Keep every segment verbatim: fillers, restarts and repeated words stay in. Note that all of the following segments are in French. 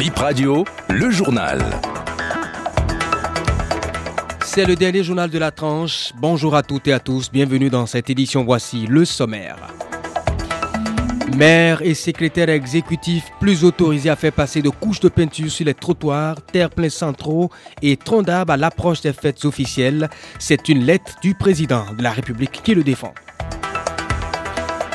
Bip Radio, le journal. C'est le dernier journal de la tranche. Bonjour à toutes et à tous, bienvenue dans cette édition. Voici le sommaire. Maire et secrétaire exécutif plus autorisés à faire passer de couches de peinture sur les trottoirs, terre-pleins centraux et troncs d'arbres à l'approche des fêtes officielles. C'est une lettre du président de la République qui le défend.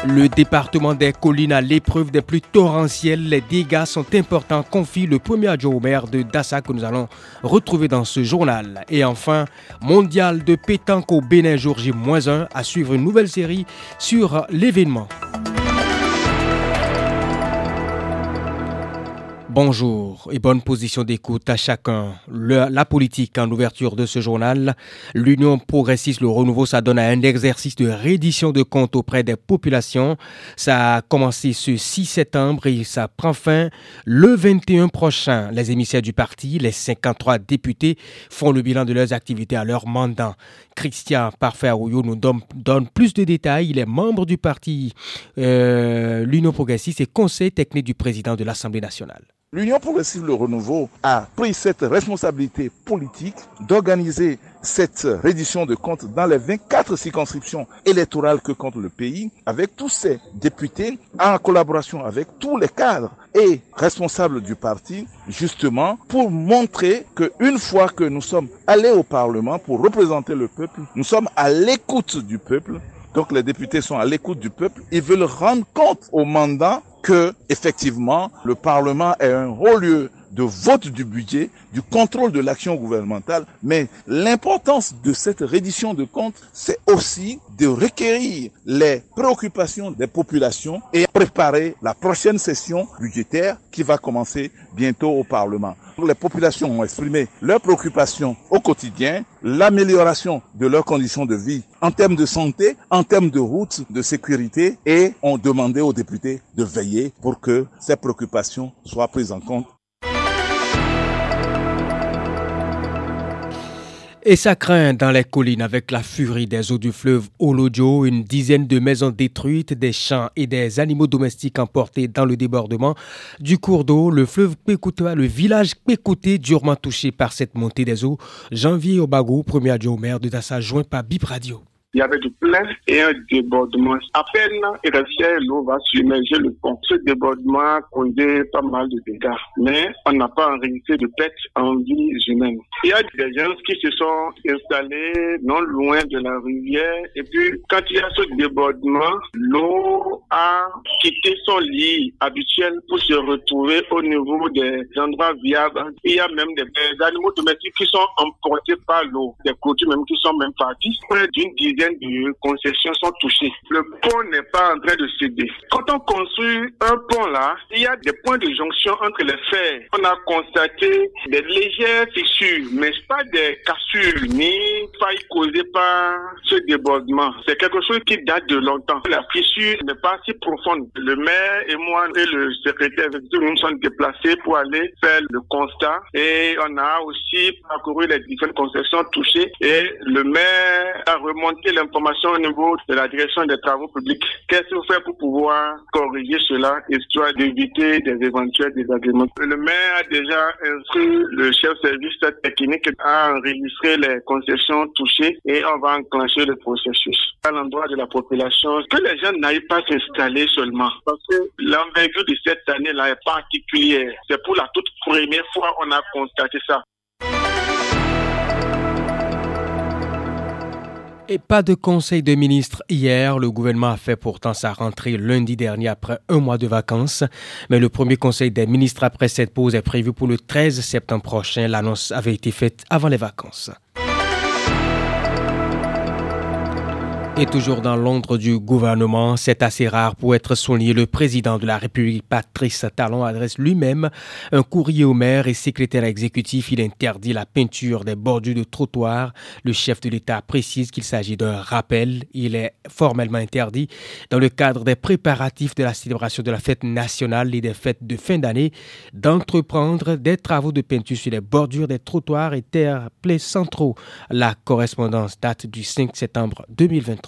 Le département des collines à l'épreuve des pluies torrentielles, les dégâts sont importants, confie le premier adjoint au maire de Dassa que nous allons retrouver dans ce journal. Et enfin, mondial de pétanque au Bénin jour J moins un, à suivre une nouvelle série sur l'événement. Bonjour et bonne position d'écoute à chacun. Le, la politique en ouverture de ce journal. L'Union Progressiste, le renouveau, ça donne à un exercice de reddition de comptes auprès des populations. Ça a commencé ce six septembre et ça prend fin le vingt et un prochain. Les émissaires du parti, les cinquante-trois députés, font le bilan de leurs activités à leur mandat. Christian Parfait-Arouio nous donne, donne plus de détails. Il est membre du parti euh, l'Union Progressiste et conseiller technique du président de l'Assemblée nationale. L'Union Progressive Le Renouveau a pris cette responsabilité politique d'organiser cette reddition de comptes dans les vingt-quatre circonscriptions électorales que compte le pays, avec tous ses députés, en collaboration avec tous les cadres et responsables du parti, justement pour montrer qu'une fois que nous sommes allés au Parlement pour représenter le peuple, nous sommes à l'écoute du peuple. Donc les députés sont à l'écoute du peuple, ils veulent rendre compte au mandat que, effectivement, le Parlement est un haut lieu de vote du budget, du contrôle de l'action gouvernementale. Mais l'importance de cette reddition de comptes, c'est aussi de recueillir les préoccupations des populations et préparer la prochaine session budgétaire qui va commencer bientôt au Parlement. Les populations ont exprimé leurs préoccupations au quotidien, l'amélioration de leurs conditions de vie en termes de santé, en termes de routes, de sécurité, et ont demandé aux députés de veiller pour que ces préoccupations soient prises en compte. Et ça craint dans les collines avec la furie des eaux du fleuve Olodjo. Une dizaine de maisons détruites, des champs et des animaux domestiques emportés dans le débordement du cours d'eau. Le fleuve Pécouté, le village Pécouté, durement touché par cette montée des eaux. Janvier Obago, premier adjoint au maire de Dassa, joint par Bip Radio. Il y avait du plein et un débordement. À peine il restait, l'eau va submerger le pont. Ce débordement causait pas mal de dégâts, mais on n'a pas enregistré de pertes en vie humaine. Il y a des gens qui se sont installés non loin de la rivière, et puis quand il y a ce débordement, l'eau a quitté son lit habituel pour se retrouver au niveau des endroits viables. Il y a même des, des animaux domestiques qui sont emportés par l'eau, des clôtures même qui sont même parties. Près d'une dizaine de concessions sont touchées. Le pont n'est pas en train de céder. Quand on construit un pont là, il y a des points de jonction entre les fers. On a constaté des légères fissures, mais pas des cassures ni failles causées par ce débordement. C'est quelque chose qui date de longtemps. La fissure n'est pas si profonde. Le maire et moi et le secrétaire nous nous sommes déplacés pour aller faire le constat, et on a aussi parcouru les différentes concessions touchées, et le maire a remonté l'information au niveau de la direction des travaux publics. Qu'est-ce qu'on fait pour pouvoir corriger cela, histoire d'éviter des éventuels désagréments? Le maire a déjà instruit le chef service technique à enregistrer les concessions touchées, et on va enclencher le processus. À l'endroit de la population, que les gens n'aillent pas s'installer seulement, parce que l'envergure de cette année-là est particulière. C'est pour la toute première fois qu'on a constaté ça. Et pas de conseil de ministre hier. Le gouvernement a fait pourtant sa rentrée lundi dernier après un mois de vacances. Mais le premier conseil des ministres après cette pause est prévu pour le treize septembre prochain. L'annonce avait été faite avant les vacances. Et toujours dans l'ombre du gouvernement, c'est assez rare pour être souligné. Le président de la République, Patrice Talon, adresse lui-même un courrier au maire et secrétaire exécutif. Il interdit la peinture des bordures de trottoirs. Le chef de l'État précise qu'il s'agit d'un rappel. Il est formellement interdit dans le cadre des préparatifs de la célébration de la fête nationale et des fêtes de fin d'année d'entreprendre des travaux de peinture sur les bordures des trottoirs et terres pleins centraux. La correspondance date du cinq septembre deux mille vingt-trois.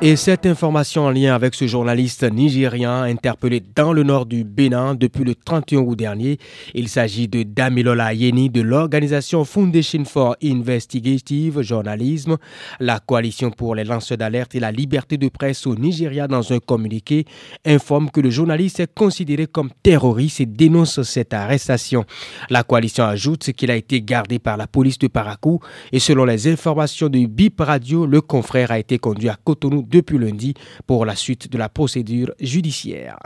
Et cette information en lien avec ce journaliste nigérien interpellé dans le nord du Bénin depuis le trente et un août dernier. Il s'agit de Damilola Ayeni de l'organisation Foundation for Investigative Journalism. La coalition pour les lanceurs d'alerte et la liberté de presse au Nigeria, dans un communiqué, informe que le journaliste est considéré comme terroriste et dénonce cette arrestation. La coalition ajoute qu'il a été gardé par la police de Parakou et selon les informations de Bip Radio, le confrère a été conduit à Cotonou depuis lundi pour la suite de la procédure judiciaire.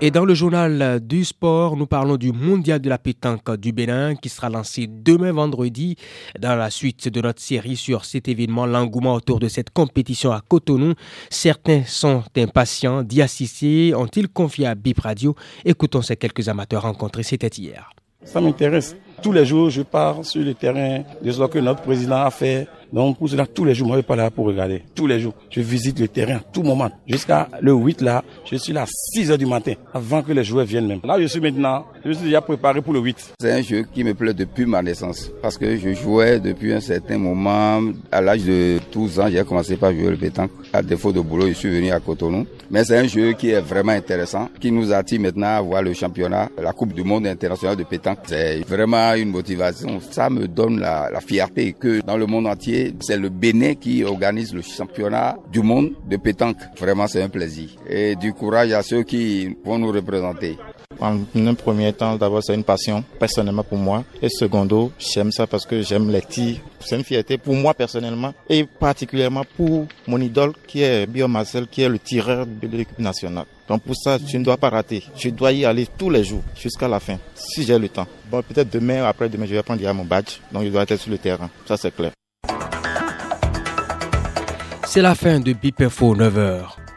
Et dans le journal du sport, nous parlons du mondial de la pétanque du Bénin qui sera lancé demain vendredi. Dans la suite de notre série sur cet événement, l'engouement autour de cette compétition à Cotonou, certains sont impatients d'y assister, ont-ils confié à Bip Radio. Écoutons ces quelques amateurs rencontrés, c'était hier. Ça m'intéresse. Tous les jours, je pars sur le terrain de ce que notre président a fait. Donc, pour cela, tous les jours, moi, je ne vais pas là pour regarder. Tous les jours, je visite le terrain à tout moment. Jusqu'à le huit, là, je suis là à six heures du matin, avant que les joueurs viennent même. Là, je suis maintenant, je suis déjà préparé pour le huit. C'est un jeu qui me plaît depuis ma naissance, parce que je jouais depuis un certain moment. À l'âge de douze ans, j'ai commencé par jouer le pétanque. À défaut de boulot, je suis venu à Cotonou. Mais c'est un jeu qui est vraiment intéressant, qui nous attire maintenant à voir le championnat, la Coupe du Monde internationale de pétanque. C'est vraiment une motivation. Ça me donne la, la fierté que dans le monde entier, c'est le Bénin qui organise le championnat du monde de pétanque. Vraiment, c'est un plaisir. Et du courage à ceux qui vont nous représenter. En un premier temps, d'abord, c'est une passion personnellement pour moi. Et secondo, j'aime ça parce que j'aime les tirs. C'est une fierté pour moi personnellement et particulièrement pour mon idole qui est Bion Marcel, qui est le tireur de l'équipe nationale. Donc pour ça, je ne dois pas rater. Je dois y aller tous les jours jusqu'à la fin, si j'ai le temps. Bon, peut-être demain, après demain, je vais prendre mon badge. Donc je dois être sur le terrain. Ça, c'est clair. C'est la fin de Bip Info neuf heures.